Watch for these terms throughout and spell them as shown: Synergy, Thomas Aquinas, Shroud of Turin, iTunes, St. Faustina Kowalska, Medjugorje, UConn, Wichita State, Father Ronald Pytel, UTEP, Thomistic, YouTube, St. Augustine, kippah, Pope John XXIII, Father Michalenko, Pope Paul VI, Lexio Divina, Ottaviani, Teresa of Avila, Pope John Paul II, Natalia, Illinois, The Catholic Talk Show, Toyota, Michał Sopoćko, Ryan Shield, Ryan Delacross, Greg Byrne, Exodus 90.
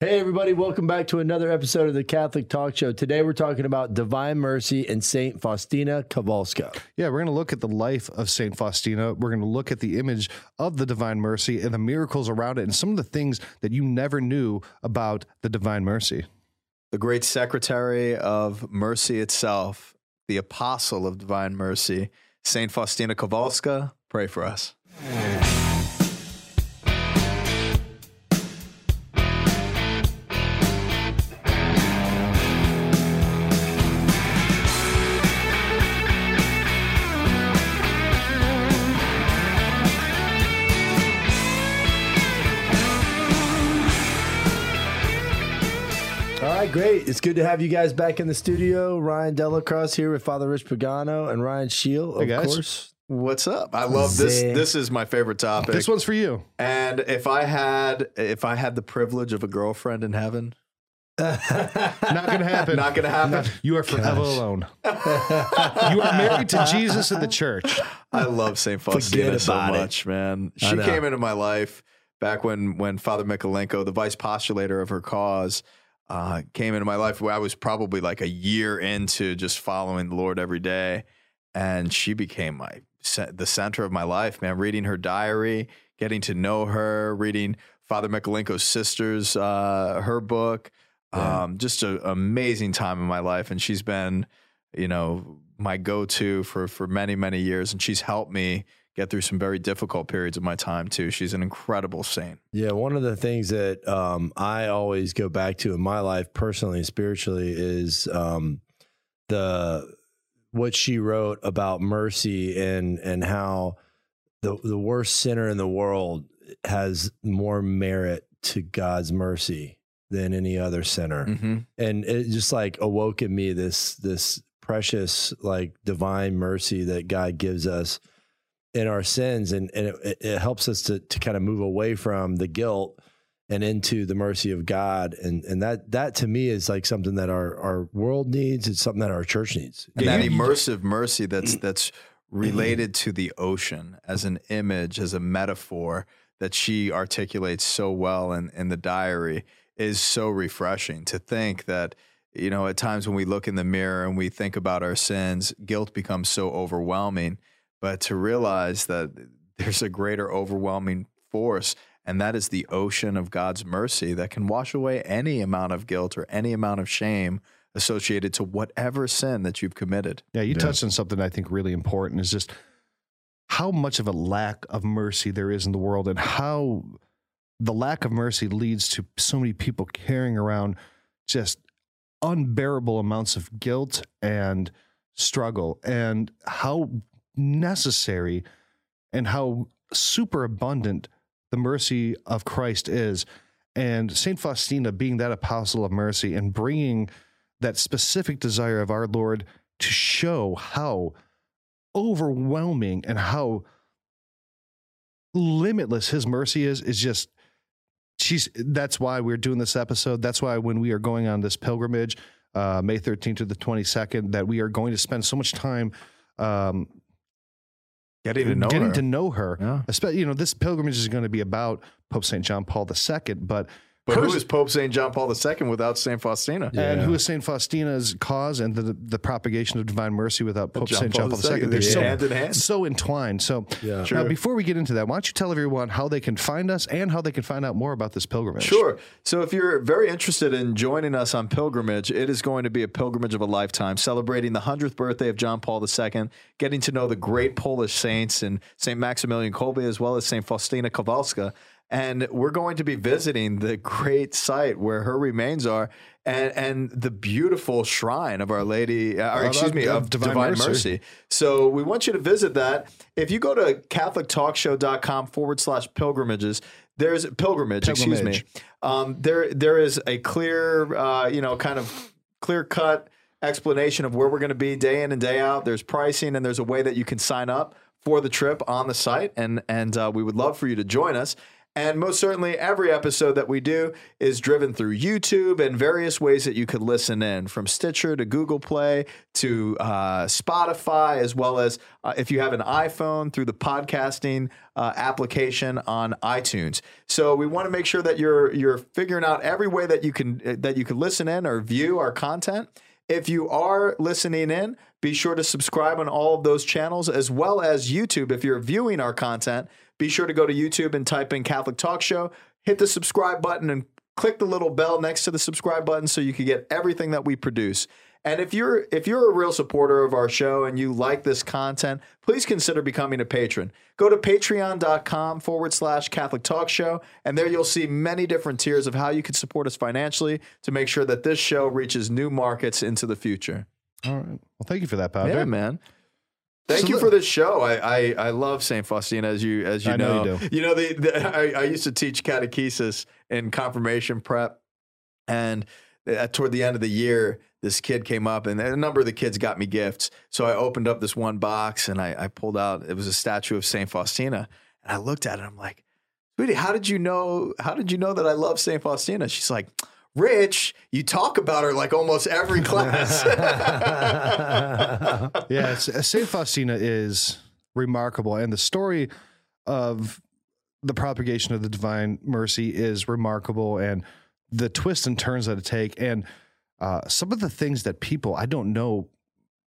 Hey everybody, welcome back to another episode of The Catholic Talk Show. Today we're talking about Divine Mercy and St. Faustina Kowalska. Yeah, we're going to look at the life of St. Faustina. We're going to look at the image of the Divine Mercy and the miracles around it and some of the things that you never knew about the Divine Mercy. The great secretary of mercy itself, the apostle of Divine Mercy, St. Faustina Kowalska, pray for us. Great. It's good to have you guys back in the studio. Ryan Delacross here with Father Rich Pagano and Ryan Shield, of course. What's up? I love this. This is my favorite topic. This one's for you. And if I had the privilege of a girlfriend in heaven. Not going to happen. Not going to happen. You are forever alone. You are married to Jesus and the church. I love St. Faustina so much, man. She came into my life back when Father Michalenko, the vice postulator of her cause, came into my life where I was probably like a year into just following the Lord every day. And she became the center of my life, man, reading her diary, getting to know her, reading Father Michalenko's sister's, her book, just an amazing time in my life. And she's been, you know, my go-to for many, many years. And she's helped me get through some very difficult periods of my time too. She's an incredible saint. Yeah. One of the things that I always go back to in my life personally and spiritually is what she wrote about mercy and how the worst sinner in the world has more merit to God's mercy than any other sinner. Mm-hmm. And it just like awoke in me this precious like divine mercy that God gives us in our sins, and it helps us to kind of move away from the guilt and into the mercy of God. And that to me is like something that our world needs. It's something that our church needs. And that immersive mercy that's related to the ocean as an image, as a metaphor that she articulates so well in the diary is so refreshing to think that, you know, at times when we look in the mirror and we think about our sins, guilt becomes so overwhelming. But to realize that there's a greater overwhelming force, and that is the ocean of God's mercy that can wash away any amount of guilt or any amount of shame associated to whatever sin that you've committed. Yeah, you touched on something I think really important is just how much of a lack of mercy there is in the world and how the lack of mercy leads to so many people carrying around just unbearable amounts of guilt and struggle, and how necessary and how super abundant the mercy of Christ is. And St. Faustina being that apostle of mercy and bringing that specific desire of our Lord to show how overwhelming and how limitless his mercy is just, that's why we're doing this episode. That's why when we are going on this pilgrimage, May 13th to the 22nd, that we are going to spend so much time getting to know her. Yeah. Especially, you know, this pilgrimage is going to be about Pope St. John Paul II, but who is Pope St. John Paul II without St. Faustina? Yeah. And who is St. Faustina's cause and the propagation of divine mercy without Pope St. John Paul II? They're so hand in hand, so entwined. So now, before we get into that, why don't you tell everyone how they can find us and how they can find out more about this pilgrimage? Sure. So if you're very interested in joining us on pilgrimage, it is going to be a pilgrimage of a lifetime, celebrating the 100th birthday of John Paul II, getting to know the great Polish saints and St. Maximilian Kolbe, as well as St. Faustina Kowalska. And we're going to be visiting the great site where her remains are and the beautiful shrine of Our Lady, of Divine Mercy. So we want you to visit that. If you go to catholictalkshow.com/pilgrimages, there's pilgrimage. Excuse me. There is a clear, you know, kind of clear cut explanation of where we're going to be day in and day out. There's pricing and there's a way that you can sign up for the trip on the site. And we would love for you to join us. And most certainly every episode that we do is driven through YouTube and various ways that you could listen in, from Stitcher to Google Play to Spotify, as well as if you have an iPhone, through the podcasting application on iTunes. So we want to make sure that you're figuring out every way that you can listen in or view our content. If you are listening in, be sure to subscribe on all of those channels, as well as YouTube. If you're viewing our content, be sure to go to YouTube and type in Catholic Talk Show, hit the subscribe button, and click the little bell next to the subscribe button so you can get everything that we produce. And if you're a real supporter of our show and you like this content, please consider becoming a patron. Go to patreon.com/Catholic Talk Show, and there you'll see many different tiers of how you can support us financially to make sure that this show reaches new markets into the future. All right. Well, thank you for that, Padre. Yeah, man. Thank you for this show. I love St. Faustina, as you know. You know, I used to teach catechesis in confirmation prep, and toward the end of the year, this kid came up, and a number of the kids got me gifts. So I opened up this one box, and I pulled out, it was a statue of St. Faustina. And I looked at it, and I'm like, sweetie, how did you know that I love St. Faustina? She's like, Rich, you talk about her like almost every class. Yeah, St. Faustina is remarkable. And the story of the propagation of the Divine Mercy is remarkable, and the twists and turns that it take. And some of the things that people, I don't know,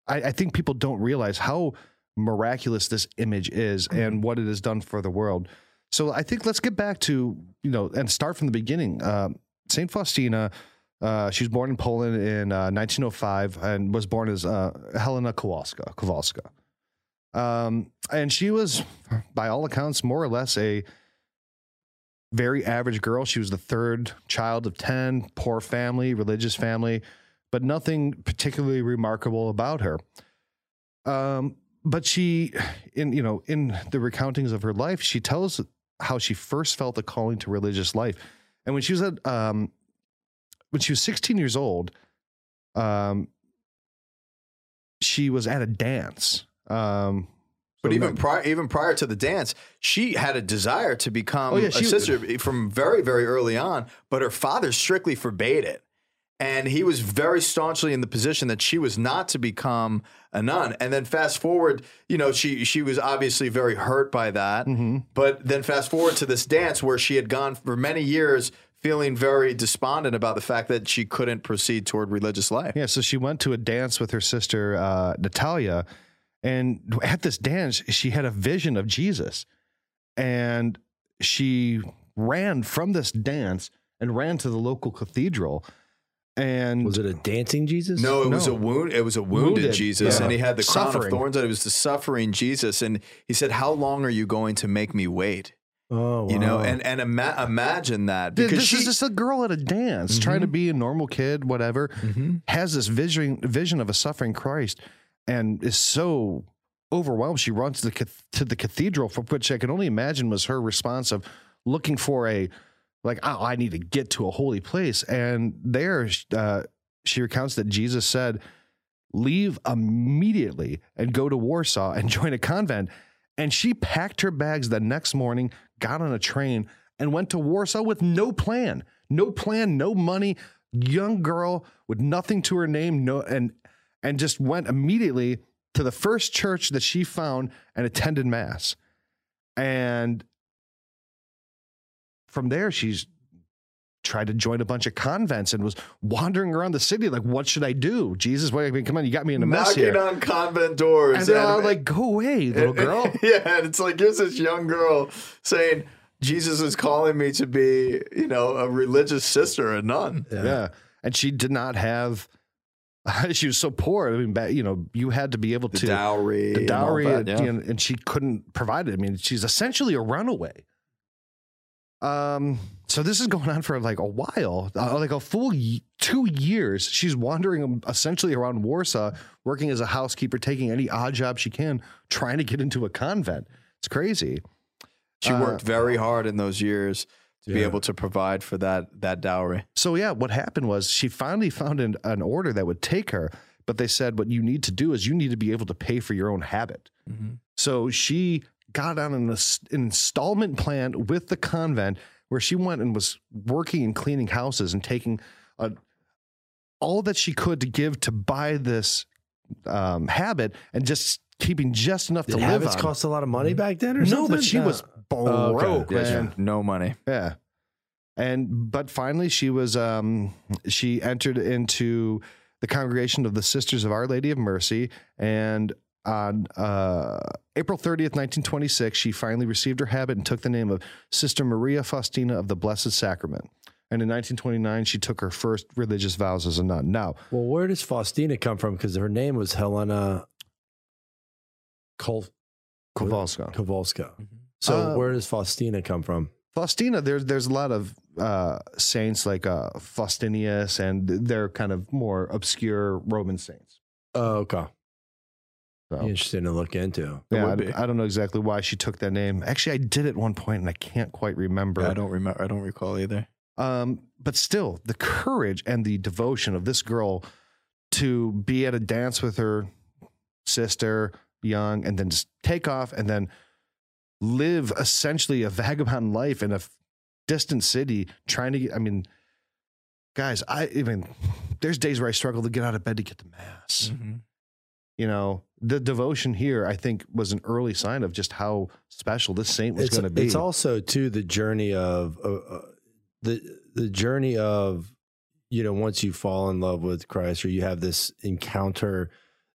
I think people don't realize how miraculous this image is and what it has done for the world. So I think let's get back to, and start from the beginning. St. Faustina, she was born in Poland in 1905 and was born as Helena Kowalska. And she was, by all accounts, more or less a very average girl. She was the third child of 10, poor family, religious family, but nothing particularly remarkable about her. But she, in the recountings of her life, she tells how she first felt the calling to religious life. And when she was when she was 16 years old, she was at a dance. But even prior to the dance, she had a desire to become a sister from very, very early on. But her father strictly forbade it. And he was very staunchly in the position that she was not to become a nun. And then fast forward, she was obviously very hurt by that. Mm-hmm. But then fast forward to this dance where she had gone for many years feeling very despondent about the fact that she couldn't proceed toward religious life. Yeah, so she went to a dance with her sister, Natalia. And at this dance, she had a vision of Jesus. And she ran from this dance and ran to the local cathedral. And was it a dancing Jesus? No, it was a wound. It was a wounded Jesus, yeah. And he had the crown of thorns, and it was the suffering Jesus. And he said, "How long are you going to make me wait?" Oh, wow. And imagine that, because this is just a girl at a dance, mm-hmm. trying to be a normal kid, whatever, mm-hmm. has this vision of a suffering Christ, and is so overwhelmed she runs to the cathedral, for which I can only imagine was her response of looking for a. Like, oh, I need to get to a holy place. And there she recounts that Jesus said, leave immediately and go to Warsaw and join a convent. And she packed her bags the next morning, got on a train, and went to Warsaw with no plan, no money, young girl with nothing to her name, and just went immediately to the first church that she found and attended Mass. And from there, she's tried to join a bunch of convents and was wandering around the city like, what should I do? Jesus, wait, I mean, come on, you got me in a mess here. Knocking on convent doors. And they're all like, go away, little girl. Yeah, and it's like, here's this young girl saying, Jesus is calling me to be, a religious sister, a nun. Yeah, and she did not have... She was so poor. I mean, you had to be able to... The dowry, and all that, yeah. And she couldn't provide it. I mean, she's essentially a runaway. So this is going on for like a while, like a full 2 years. She's wandering essentially around Warsaw, working as a housekeeper, taking any odd job she can, trying to get into a convent. It's crazy. She worked very hard in those years to be able to provide for that dowry. So yeah, what happened was she finally found an order that would take her, but they said, what you need to do is you need to be able to pay for your own habit. Mm-hmm. So she got on an installment plan with the convent where she went and was working and cleaning houses and taking all that she could to give to buy this habit and just keeping just enough to live on. Did habits cost a lot of money back then or something? No, but she was broke, man. No money. Yeah. But finally she was, she entered into the Congregation of the Sisters of Our Lady of Mercy, and on April 30th, 1926, she finally received her habit and took the name of Sister Maria Faustina of the Blessed Sacrament. And in 1929, she took her first religious vows as a nun. Now, well, where does Faustina come from? Because her name was Helena Kowalska. So where does Faustina come from? Faustina, there's a lot of saints like Faustinius, and they're kind of more obscure Roman saints. Okay. So, interesting to look into. Yeah, I don't know exactly why she took that name. Actually, I did at one point, and I can't quite remember. Yeah, I don't recall either. But still, the courage and the devotion of this girl to be at a dance with her sister, young, and then just take off and then live essentially a vagabond life in a distant city, trying to get, I mean, guys, I mean, there's days where I struggle to get out of bed to get to mass. Mm-hmm. You know, the devotion here, I think, was an early sign of just how special this saint was going to be. It's also, too, the journey of the journey of, you know, once you fall in love with Christ or you have this encounter,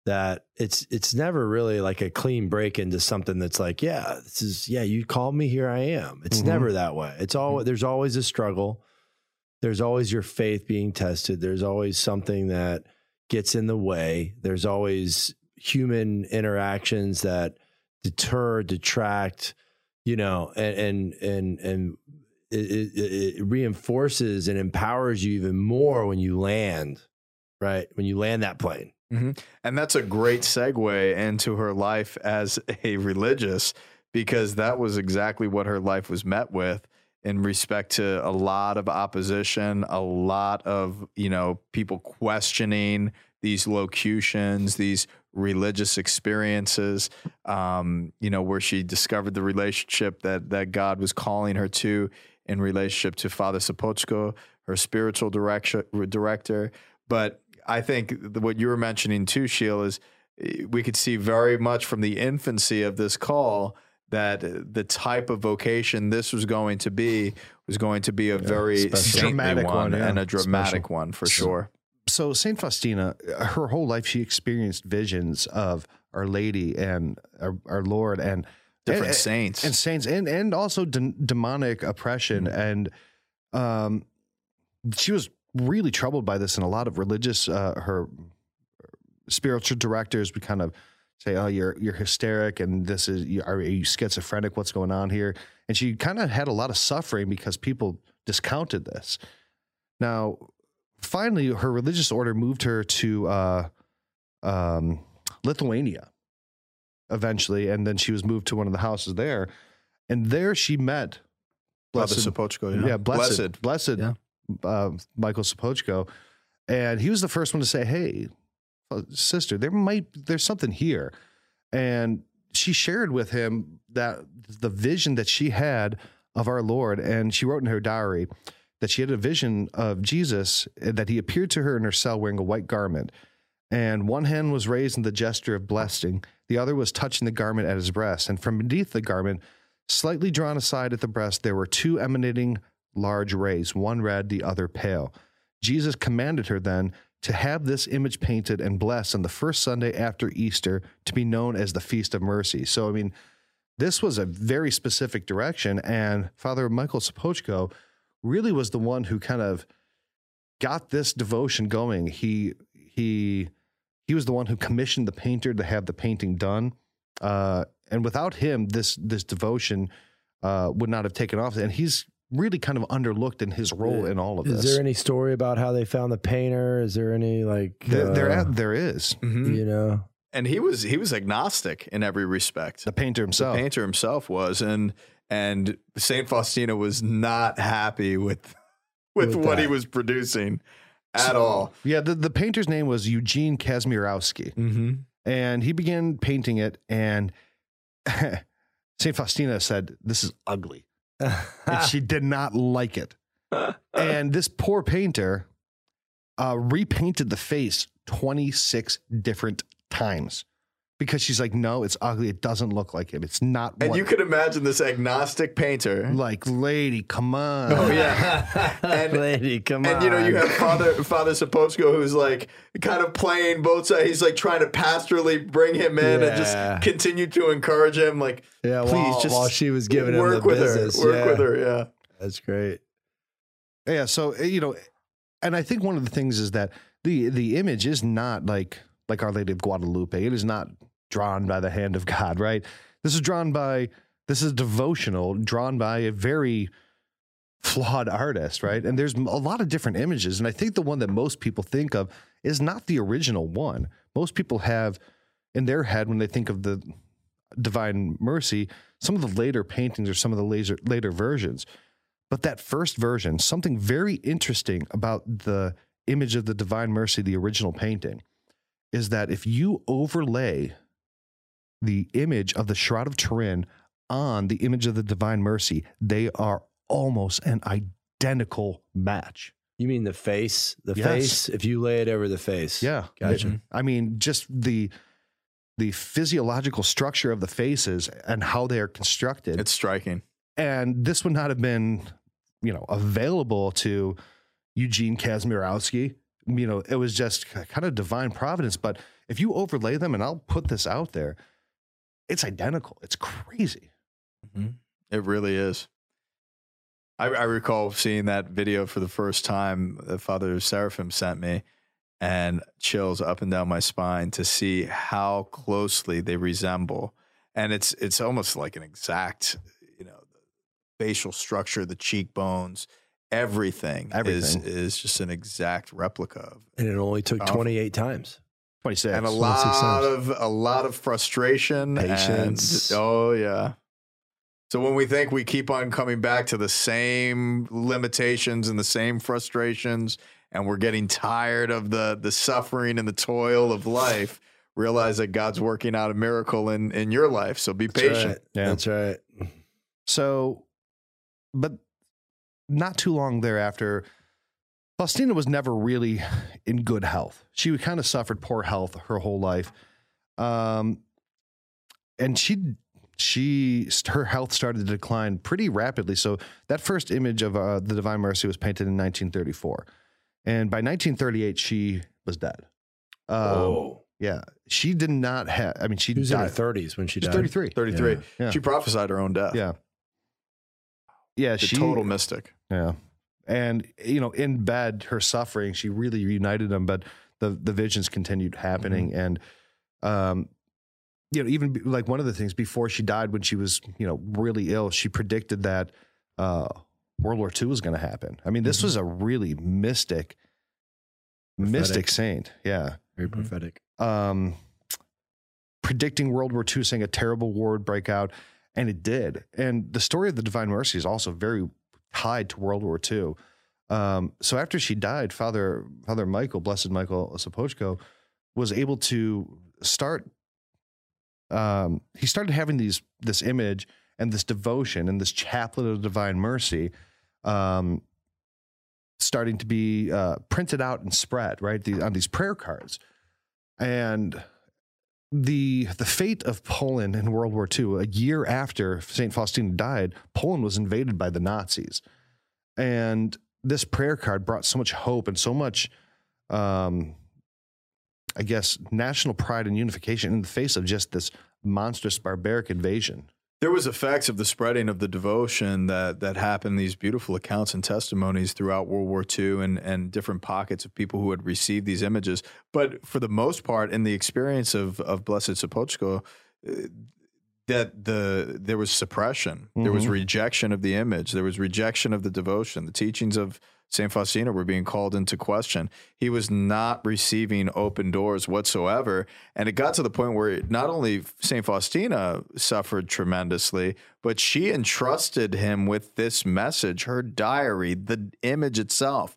that it's never really like a clean break into something that's like, yeah, this is, yeah, you called me, here I am. It's never that way. It's all, there's always a struggle. There's always your faith being tested. There's always something that gets in the way. There's always human interactions that deter, detract, you know, and it reinforces and empowers you even more when you land, right? When you land that plane. Mm-hmm. And that's a great segue into her life as a religious, because that was exactly what her life was met with in respect to a lot of opposition, a lot of, you know, people questioning these locutions, these religious experiences, you know, where she discovered the relationship that God was calling her to in relationship to Father Sopoćko, her spiritual director. But I think what you were mentioning too, Sheila, is we could see very much from the infancy of this call that the type of vocation this was going to be a very dramatic one and a dramatic one for sure. So St. Faustina, her whole life, she experienced visions of Our Lady and our Lord and different saints and and also demonic oppression. Mm-hmm. And she was really troubled by this, and a lot of religious, her spiritual directors would kind of say, "Oh, you're hysteric, and this is, are you schizophrenic? What's going on here?" And she kind of had a lot of suffering because people discounted this. Now, finally, her religious order moved her to Lithuania, eventually, and then she was moved to one of the houses there, and there she met Michał Sopoćko, and he was the first one to say, "Hey, sister, there's something here." And she shared with him that the vision that she had of our Lord, and she wrote in her diary that she had a vision of Jesus, that he appeared to her in her cell wearing a white garment, and one hand was raised in the gesture of blessing, the other was touching the garment at his breast, and from beneath the garment, slightly drawn aside at the breast, there were two emanating large rays, one red, the other pale. Jesus commanded her then to have this image painted and blessed on the first Sunday after Easter, to be known as the Feast of Mercy. So, I mean, this was a very specific direction, and Father Michał Sopoćko really was the one who kind of got this devotion going. He was the one who commissioned the painter to have the painting done, and without him, this devotion would not have taken off. And he's really kind of underlooked in his role in all of this. Is there any story about how they found the painter? Is there any, like, there is, you know, and he was agnostic in every respect. The painter himself was, and St. Faustina was not happy with what that he was producing at all. Yeah. The painter's name was Eugene Kazimirowski, and he began painting it, and St. Faustina said, this is ugly. And she did not like it. And this poor painter repainted the face 26 different times because she's like, no, it's ugly. It doesn't look like him. It's not. And you could imagine this agnostic painter. Like, lady, come on. Oh, yeah. And, lady, come on. And, you know, you have Father Sopoćko, who's like kind of playing both sides. He's like trying to pastorally bring him in and just continue to encourage him. Like, please while she was giving him the business. Work with her. Yeah. That's great. Yeah. So, you know, and I think one of the things is that the image is not like Our Lady of Guadalupe. It is not drawn by the hand of God, right? This is devotional, drawn by a very flawed artist, right? And there's a lot of different images. And I think the one that most people think of is not the original one. Most people have in their head, when they think of the Divine Mercy, some of the later paintings or some of the later versions. But that first version, something very interesting about the image of the Divine Mercy, the original painting, is that if you overlay the image of the Shroud of Turin on the image of the Divine Mercy, they are almost an identical match. You mean the face? The face, if you lay it over the face. Yeah. Gotcha. I mean, just the physiological structure of the faces and how they are constructed. It's striking. And this would not have been, you know, available to Eugene Kazimirowski. You know, it was just kind of divine providence. But if you overlay them, and I'll put this out there, it's identical. It's crazy. Mm-hmm. It really is. I recall seeing that video for the first time that Father Seraphim sent me, and chills up and down my spine to see how closely they resemble. And it's almost like an exact, you know, facial structure, the cheekbones, everything is just an exact replica of it. And it only took 28 times. 26. And a lot of frustration. Patience. And, oh yeah. So when we think we keep on coming back to the same limitations and the same frustrations, and we're getting tired of the suffering and the toil of life, realize that God's working out a miracle in your life. So be patient. Right. Yeah. That's right. So, but not too long thereafter, Faustina was never really in good health. She kind of suffered poor health her whole life. And her health started to decline pretty rapidly. So that first image of the Divine Mercy was painted in 1934. And by 1938, she was dead. Whoa. Yeah. She did not have, I mean, she was died. In her 30s when she died. 33. 33. Yeah. Yeah. She prophesied her own death. Yeah. Yeah, she's a total mystic. Yeah. And, you know, in bed, her suffering, she really reunited them, but the visions continued happening. Mm-hmm. And, you know, even like one of the things before she died, when she was, you know, really ill, she predicted that World War II was going to happen. I mean, this was a really mystic saint. Yeah. Very prophetic. Predicting World War II, saying a terrible war would break out. And it did. And the story of the Divine Mercy is also very tied to World War II. So after she died, Father Michael, Blessed Michael Sopoćko, was able to start. He started having this image and this devotion and this chaplet of Divine Mercy, starting to be printed out and spread right on these prayer cards, and. The fate of Poland in World War II, a year after St. Faustina died, Poland was invaded by the Nazis. And this prayer card brought so much hope and so much, I guess, national pride and unification in the face of just this monstrous, barbaric invasion. There was effects of the spreading of the devotion that happened, these beautiful accounts and testimonies throughout World War II and different pockets of people who had received these images. But for the most part, in the experience of Blessed Sopoćko, there was suppression. Mm-hmm. There was rejection of the image. There was rejection of the devotion. The teachings of St. Faustina were being called into question. He was not receiving open doors whatsoever. And it got to the point where not only St. Faustina suffered tremendously, but she entrusted him with this message, her diary, the image itself,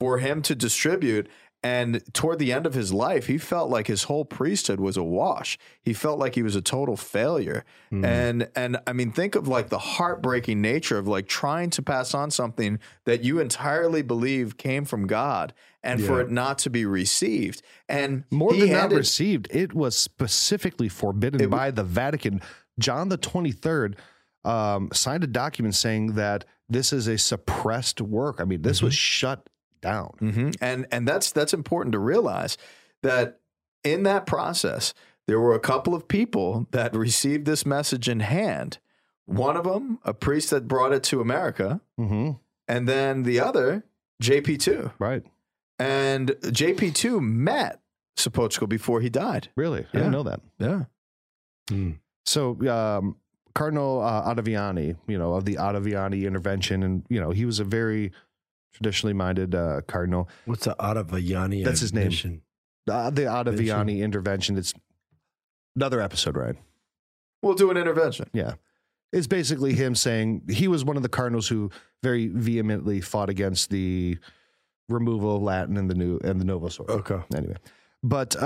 for him to distribute. And toward the end of his life, he felt like his whole priesthood was a wash. He felt like he was a total failure. Mm. And I mean, think of like the heartbreaking nature of like trying to pass on something that you entirely believe came from God and for it not to be received. And more than not received, it was specifically forbidden by the Vatican. John the 23rd signed a document saying that this is a suppressed work. I mean, this was shut down. And that's important to realize that in that process, there were a couple of people that received this message in hand. One of them, a priest that brought it to America, and then the other, JP2. Right. And JP2 met Sopoćko before he died. Really? I didn't know that. Yeah. Mm. So, Cardinal Ottaviani, you know, of the Ottaviani intervention, and, you know, he was a very traditionally minded cardinal. What's the Ottaviani? That's his name. The Ottaviani intervention. It's another episode, Ryan. We'll do an intervention. Yeah. It's basically him saying he was one of the cardinals who very vehemently fought against the removal of Latin and the Novus Ordo. Okay. Anyway. But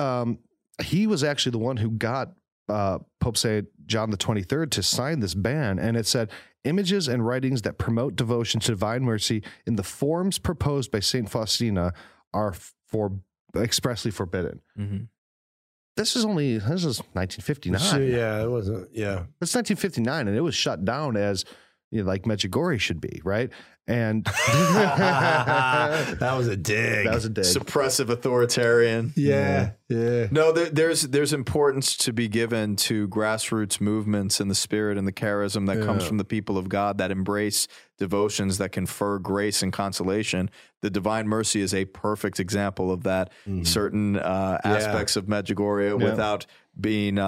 he was actually the one who got Pope St. John the 23rd to sign this ban, and it said images and writings that promote devotion to divine mercy in the forms proposed by St. Faustina are expressly forbidden. This is 1959. So, yeah, it wasn't. Yeah, it's 1959, and it was shut down as, you know, like Medjugorje should be, right? And that was a dig. That was a dig. Suppressive authoritarian. Yeah. Yeah. No, there's importance to be given to grassroots movements and the spirit and the charism that comes from the people of God that embrace devotions that confer grace and consolation. The Divine Mercy is a perfect example of that. Certain aspects of Medjugorje without being,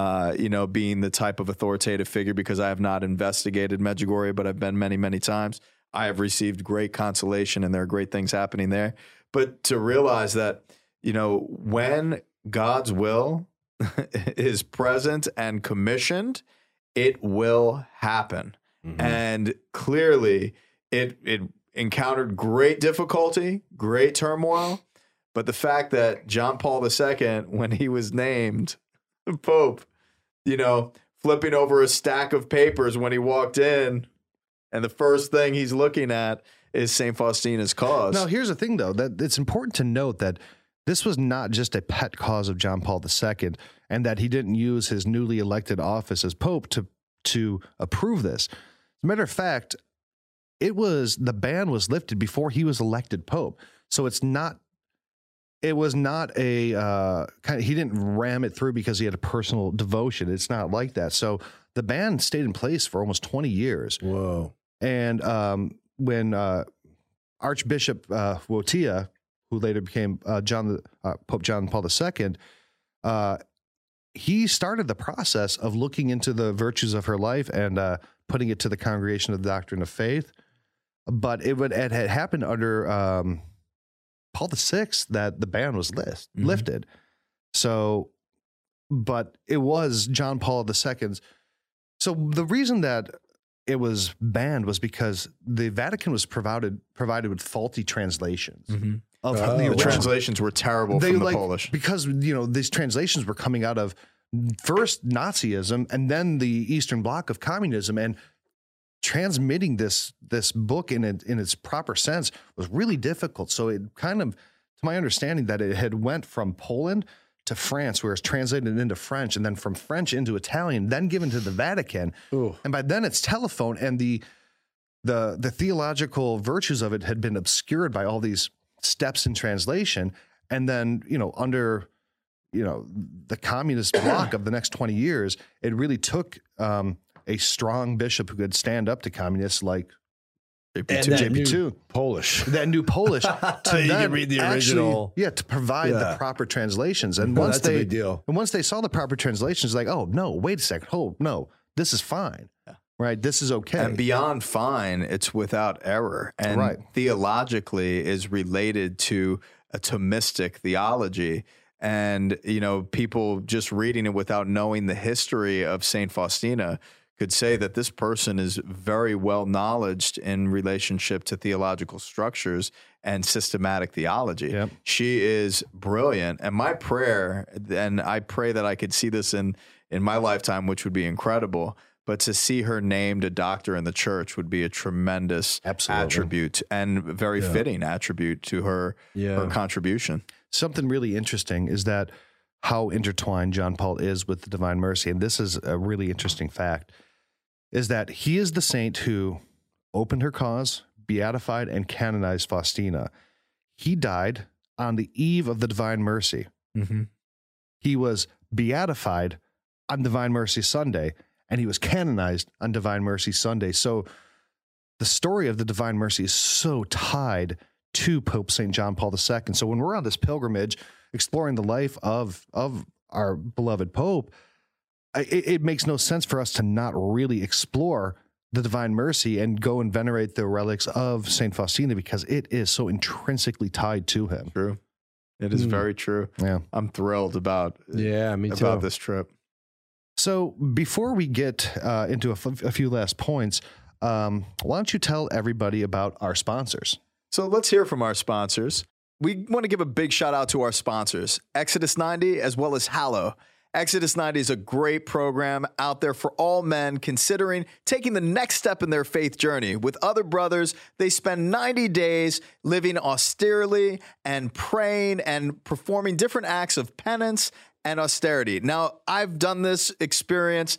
being the type of authoritative figure, because I have not investigated Medjugorje, but I've been many, many times. I have received great consolation, and there are great things happening there. But to realize that, you know, when God's will is present and commissioned, it will happen. And clearly it encountered great difficulty, great turmoil. But the fact that John Paul II, when he was named Pope, you know, flipping over a stack of papers when he walked in, and the first thing he's looking at is St. Faustina's cause. Now, here's the thing, though, that it's important to note that this was not just a pet cause of John Paul II, and that he didn't use his newly elected office as Pope to approve this. As a matter of fact, the ban was lifted before he was elected Pope. So he didn't ram it through because he had a personal devotion. It's not like that. So the ban stayed in place for almost 20 years. Whoa. And when Archbishop Wojtyla, who later became Pope John Paul II, he started the process of looking into the virtues of her life and putting it to the Congregation of the Doctrine of Faith. But it had happened under Paul VI that the ban was lifted. So, but it was John Paul II's. So the reason that it was banned was because the Vatican was provided with faulty translations. The translations were terrible from the Polish. Because, you know, these translations were coming out of first Nazism and then the Eastern Bloc of communism, and transmitting this book in its proper sense was really difficult. So it kind of, to my understanding, that it had went from Poland to France, where it's translated into French, and then from French into Italian, then given to the Vatican. Ooh. And by then it's telephone, and the theological virtues of it had been obscured by all these steps in translation. And then, you know, under, you know, the communist bloc of the next 20 years, it really took a strong bishop who could stand up to communists like JP2 Polish, that new Polish, to so then read the original, to provide the proper translations. And once they saw the proper translations, like, oh no, wait a second, oh no, this is fine, right? This is okay, and beyond fine, it's without error, and theologically is related to a Thomistic theology. And you know, people just reading it without knowing the history of Saint Faustina could say that this person is very well knowledged in relationship to theological structures and systematic theology. Yep. She is brilliant. And my prayer, and I pray that I could see this in my lifetime, which would be incredible, but to see her named a doctor in the church would be a tremendous attribute and very fitting attribute to her, her contribution. Something really interesting is that how intertwined John Paul is with the Divine Mercy. And this is a really interesting fact, is that he is the saint who opened her cause, beatified, and canonized Faustina. He died on the eve of the Divine Mercy. Mm-hmm. He was beatified on Divine Mercy Sunday, and he was canonized on Divine Mercy Sunday. So the story of the Divine Mercy is so tied to Pope St. John Paul II. So when we're on this pilgrimage exploring the life of our beloved Pope, it makes no sense for us to not really explore the Divine Mercy and go and venerate the relics of St. Faustina, because it is so intrinsically tied to him. True. It is very true. Yeah. I'm thrilled about this trip. So before we get into a few last points, why don't you tell everybody about our sponsors? So let's hear from our sponsors. We want to give a big shout out to our sponsors, Exodus 90, as well as Hallow. Exodus 90 is a great program out there for all men considering taking the next step in their faith journey. With other brothers, they spend 90 days living austerely and praying and performing different acts of penance and austerity. Now, I've done this experience.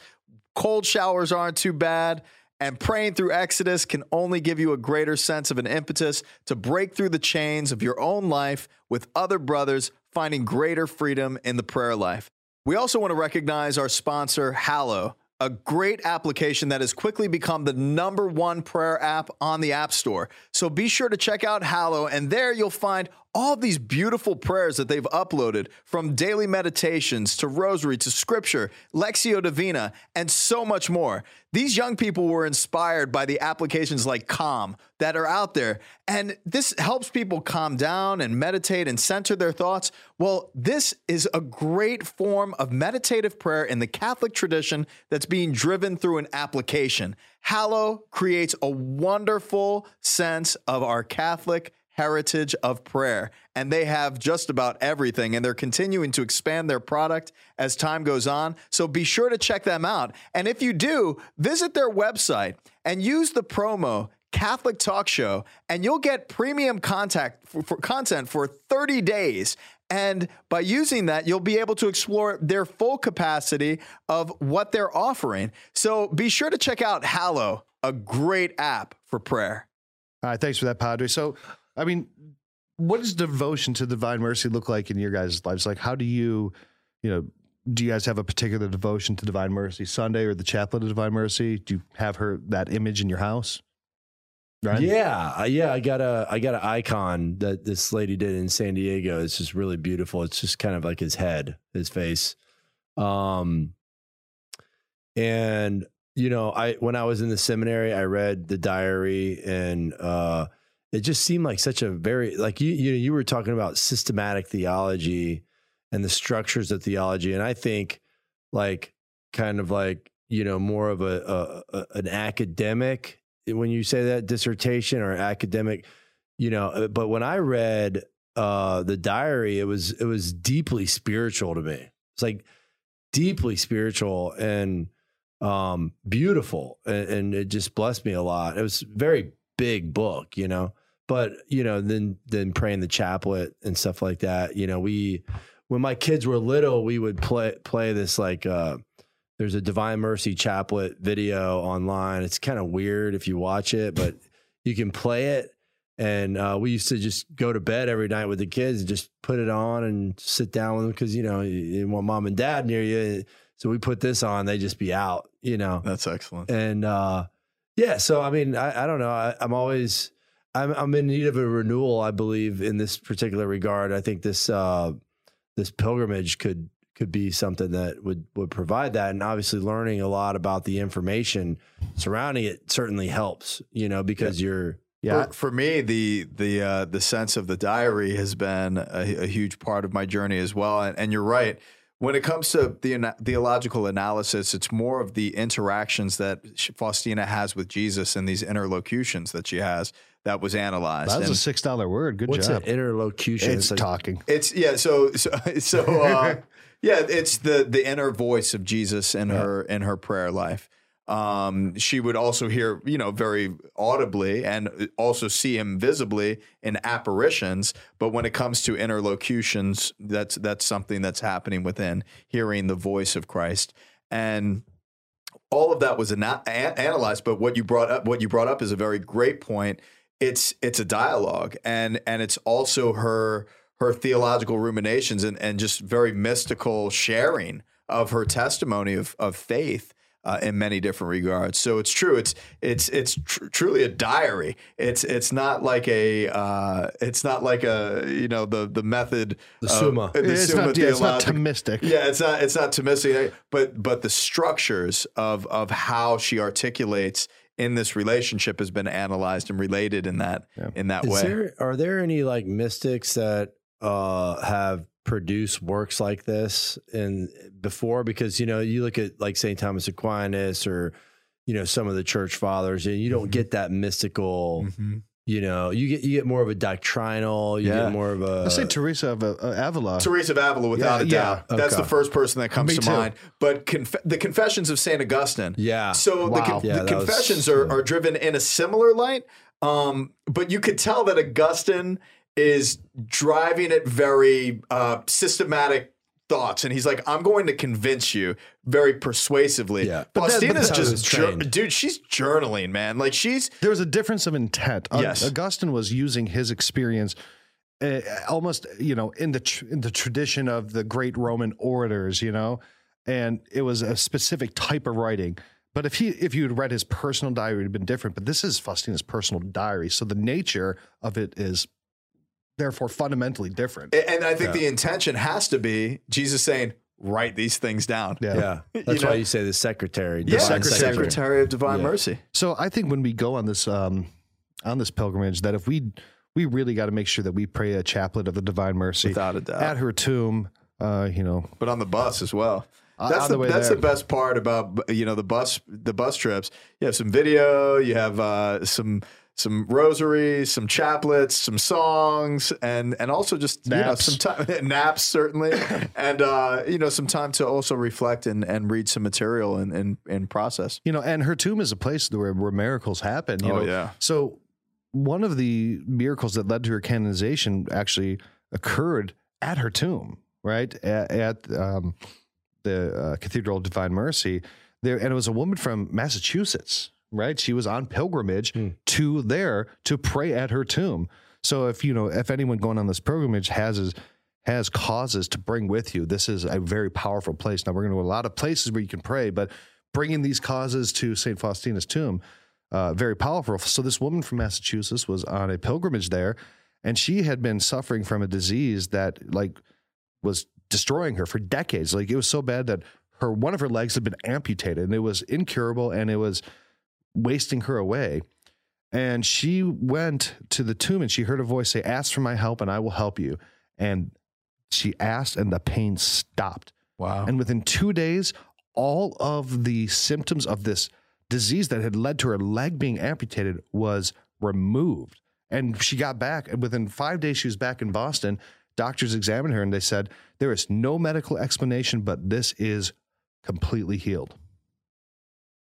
Cold showers aren't too bad. And praying through Exodus can only give you a greater sense of an impetus to break through the chains of your own life with other brothers, finding greater freedom in the prayer life. We also want to recognize our sponsor, Hallow, a great application that has quickly become the #1 prayer app on the App Store. So be sure to check out Hallow, and there you'll find all these beautiful prayers that they've uploaded, from daily meditations to rosary to scripture, Lexio Divina, and so much more. These young people were inspired by the applications like Calm that are out there, and this helps people calm down and meditate and center their thoughts. Well, this is a great form of meditative prayer in the Catholic tradition that's being driven through an application. Hallow creates a wonderful sense of our Catholic heritage of prayer, and they have just about everything, and they're continuing to expand their product as time goes on. So be sure to check them out. And if you do, visit their website and use the promo Catholic Talk Show, and you'll get premium content for 30 days. And by using that, you'll be able to explore their full capacity of what they're offering. So be sure to check out Hallow, a great app for prayer. All right. Thanks for that, Padre. So, I mean, what does devotion to Divine Mercy look like in your guys' lives? Like, how do you, do you guys have a particular devotion to Divine Mercy Sunday or the Chaplet of Divine Mercy? Do you have that image in your house? Ryan? Yeah. I got an icon that this lady did in San Diego. It's just really beautiful. It's just kind of like his head, his face. And when I was in the seminary, I read the diary, and it just seemed like such a very, like you were talking about systematic theology and the structures of theology. And I think more of an academic, when you say that, dissertation or academic, but when I read the diary, it was deeply spiritual to me. It's like deeply spiritual and beautiful. And it just blessed me a lot. It was a very big book, but, then praying the chaplet and stuff like that. When my kids were little, we would play this, there's a Divine Mercy chaplet video online. It's kind of weird if you watch it, but you can play it. And we used to just go to bed every night with the kids and just put it on and sit down with them, because, you didn't want mom and dad near you. So we put this on, they just be out, That's excellent. And so I mean, I don't know. I'm in need of a renewal, I believe, in this particular regard. I think this pilgrimage could be something that would provide that. And obviously learning a lot about the information surrounding it certainly helps, because For me, the sense of the diary has been a huge part of my journey as well. And you're right. When it comes to the theological analysis, it's more of the interactions that Faustina has with Jesus and these interlocutions that she has that was analyzed. That was a $6 word. Good job. What's an interlocution? It's like talking. It's, yeah, yeah, it's the inner voice of Jesus in her prayer life. She would also hear, you know, very audibly and also see him visibly in apparitions. But when it comes to interlocutions, that's something that's happening within hearing the voice of Christ. And all of that was analyzed. But what you brought up is a very great point. It's a dialogue, and it's also her theological ruminations and just very mystical sharing of her testimony of faith. In many different regards, so it's true. It's truly a diary. It's not like a you know the method. The Summa. It's not Thomistic. Yeah, it's not Thomistic. But the structures of how she articulates in this relationship has been analyzed and related in that way. Are there any like mystics that have produce works like this and before? Because, you know, you look at like St. Thomas Aquinas or, you know, some of the church fathers, and you don't get that mystical, you know, you get more of a doctrinal, you get more of a... I say Teresa of Avila. Teresa of Avila, without a doubt. Okay. That's the first person that comes to mind. But the Confessions of St. Augustine. Yeah. So the Confessions are driven in a similar light, but you could tell that Augustine is driving at very systematic thoughts. And he's like, I'm going to convince you very persuasively. Yeah. Faustina's dude, she's journaling, man. Like there was a difference of intent. Yes. Augustine was using his experience almost, you know, in the tradition of the great Roman orators, you know, and it was a specific type of writing. But if you had read his personal diary, it would have been different. But this is Faustina's personal diary. So the nature of it is therefore fundamentally different. And I think the intention has to be Jesus saying, write these things down. Yeah. That's why you say the secretary. Yeah, secretary of Divine Mercy. So I think when we go on this pilgrimage, that if we really got to make sure that we pray a chaplet of the Divine Mercy. Without a doubt. At her tomb, you know. But on the bus as well. That's the best part about, you know, the bus trips. You have some video, you have some rosaries, some chaplets, some songs, and also just naps certainly, and you know, some time to also reflect and read some material and process. You know, and her tomb is a place where miracles happen. You know? So one of the miracles that led to her canonization actually occurred at her tomb, right at the Cathedral of Divine Mercy. There, and it was a woman from Massachusetts. Right. She was on pilgrimage to there to pray at her tomb. So if anyone going on this pilgrimage has causes to bring with you, this is a very powerful place. Now, we're going to a lot of places where you can pray, but bringing these causes to St. Faustina's tomb, very powerful. So this woman from Massachusetts was on a pilgrimage there, and she had been suffering from a disease that like was destroying her for decades. Like it was so bad that one of her legs had been amputated, and it was incurable, and it was wasting her away. And she went to the tomb and she heard a voice say, ask for my help and I will help you. And she asked and the pain stopped. Wow. And within 2 days, all of the symptoms of this disease that had led to her leg being amputated was removed. And she got back, and within 5 days, she was back in Boston. Doctors examined her and they said, there is no medical explanation, but this is completely healed.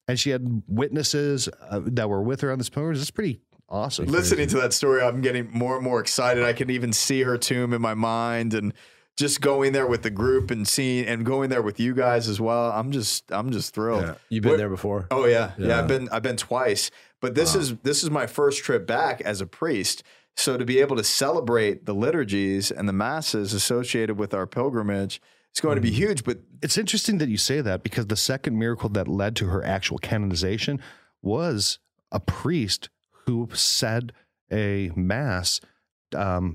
And she had witnesses that were with her on this pilgrimage. It's pretty awesome. Listening to that story, I'm getting more and more excited. I can even see her tomb in my mind, and just going there with the group and seeing, and going there with you guys as well. I'm just thrilled. Yeah. You've been there before? Oh yeah. Yeah. I've been twice, but this is my first trip back as a priest. So to be able to celebrate the liturgies and the masses associated with our pilgrimage, it's going to be huge. But it's interesting that you say that, because the second miracle that led to her actual canonization was a priest who said a mass, for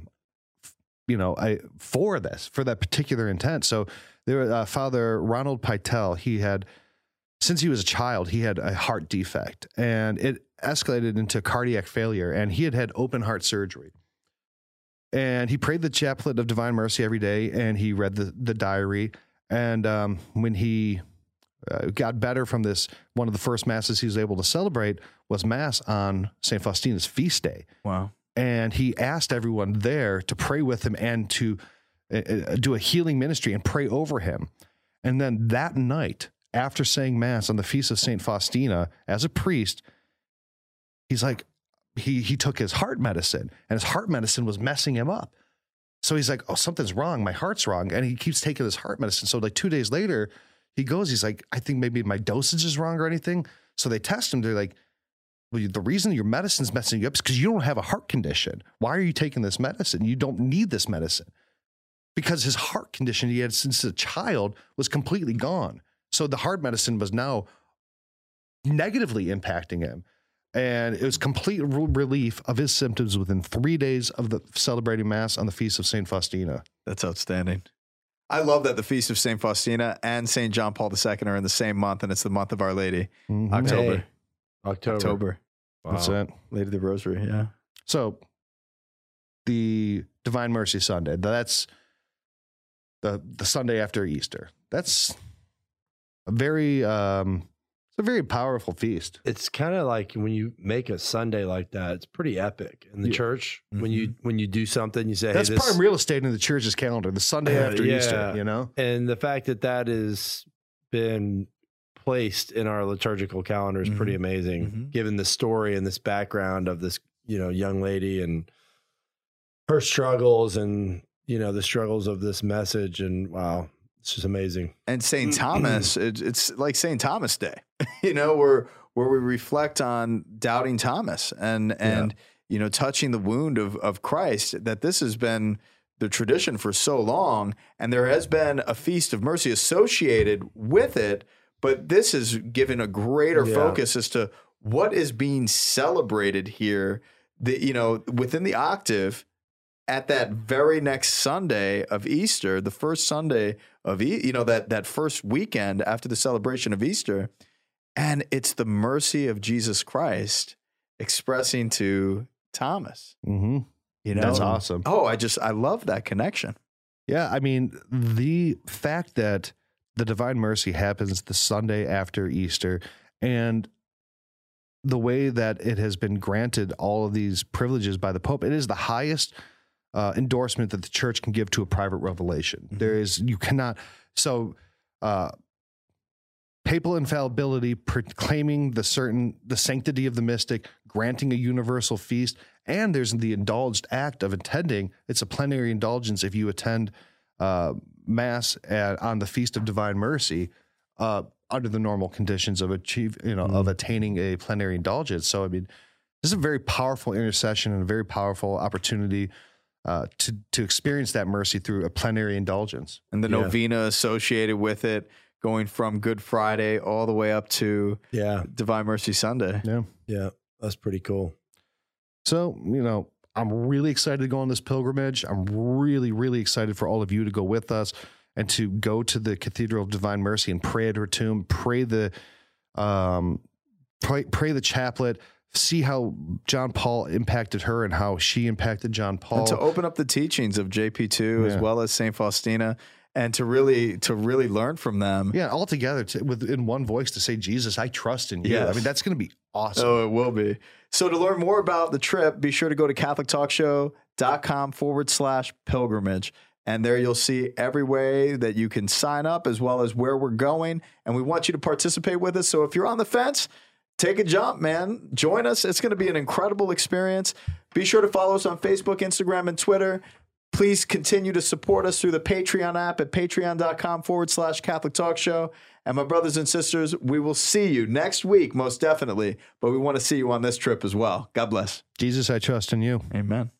that particular intent. So there, Father Ronald Pytel, since he was a child, he had a heart defect, and it escalated into cardiac failure, and he had open heart surgery. And he prayed the Chaplet of Divine Mercy every day, and he read the diary, And when he got better from this, one of the first masses he was able to celebrate was mass on St. Faustina's feast day. Wow. And he asked everyone there to pray with him and to do a healing ministry and pray over him. And then that night, after saying mass on the feast of St. Faustina, as a priest, he's like, he took his heart medicine, and his heart medicine was messing him up. So he's like, oh, something's wrong. My heart's wrong. And he keeps taking this heart medicine. So like 2 days later, he goes, he's like, I think maybe my dosage is wrong or anything. So they test him. They're like, well, the reason your medicine's messing you up is because you don't have a heart condition. Why are you taking this medicine? You don't need this medicine. Because his heart condition he had since a child was completely gone. So the heart medicine was now negatively impacting him. And it was complete relief of his symptoms within 3 days of the celebrating mass on the Feast of St. Faustina. That's outstanding. I love that the Feast of St. Faustina and St. John Paul II are in the same month, and it's the month of Our Lady. Mm-hmm. October. Hey. October. Wow. That's it. Lady of the Rosary, yeah. So, the Divine Mercy Sunday, that's the Sunday after Easter. That's a very... a very powerful feast. It's kind of like when you make a Sunday like that, it's pretty epic in the church. Mm-hmm. When you do something, you say, that's hey, prime real estate in the church's calendar, the Sunday after Easter, you know? And the fact that that has been placed in our liturgical calendar is pretty amazing, given the story and this background of this, you know, young lady and her struggles and, you know, the struggles of this message. And wow. It's just amazing. And St. Thomas, it's like St. Thomas Day, you know, where we reflect on doubting Thomas and you know, touching the wound of Christ, that this has been the tradition for so long. And there has been a feast of mercy associated with it, but this is given a greater focus as to what is being celebrated here, the, you know, within the octave. At that very next Sunday of Easter, the first Sunday of, you know, that first weekend after the celebration of Easter, and it's the mercy of Jesus Christ expressing to Thomas. Mm-hmm. You know, that's awesome. Oh, I love that connection. Yeah, I mean, the fact that the Divine Mercy happens the Sunday after Easter, and the way that it has been granted all of these privileges by the Pope, it is the highest endorsement that the church can give to a private revelation. There is, you cannot, so papal infallibility, proclaiming the sanctity of the mystic, granting a universal feast, and there's the indulged act of attending. It's a plenary indulgence if you attend mass on the Feast of Divine Mercy under the normal conditions of attaining a plenary indulgence. So I mean, this is a very powerful intercession and a very powerful opportunity to experience that mercy through a plenary indulgence. And the novena associated with it, going from Good Friday all the way up to Divine Mercy Sunday. Yeah. Yeah. That's pretty cool. So, you know, I'm really excited to go on this pilgrimage. I'm really, really excited for all of you to go with us and to go to the Cathedral of Divine Mercy and pray at her tomb, pray the chaplet, see how John Paul impacted her and how she impacted John Paul. And to open up the teachings of JP2 as well as St. Faustina, and to really learn from them. Yeah, all together in one voice to say, Jesus, I trust in you. Yes. I mean, that's going to be awesome. Oh, it will be. So to learn more about the trip, be sure to go to CatholicTalkShow.com/pilgrimage. And there you'll see every way that you can sign up as well as where we're going. And we want you to participate with us. So if you're on the fence, take a jump, man. Join us. It's going to be an incredible experience. Be sure to follow us on Facebook, Instagram, and Twitter. Please continue to support us through the Patreon app at patreon.com/Catholic Talk Show. And my brothers and sisters, we will see you next week, most definitely. But we want to see you on this trip as well. God bless. Jesus, I trust in you. Amen.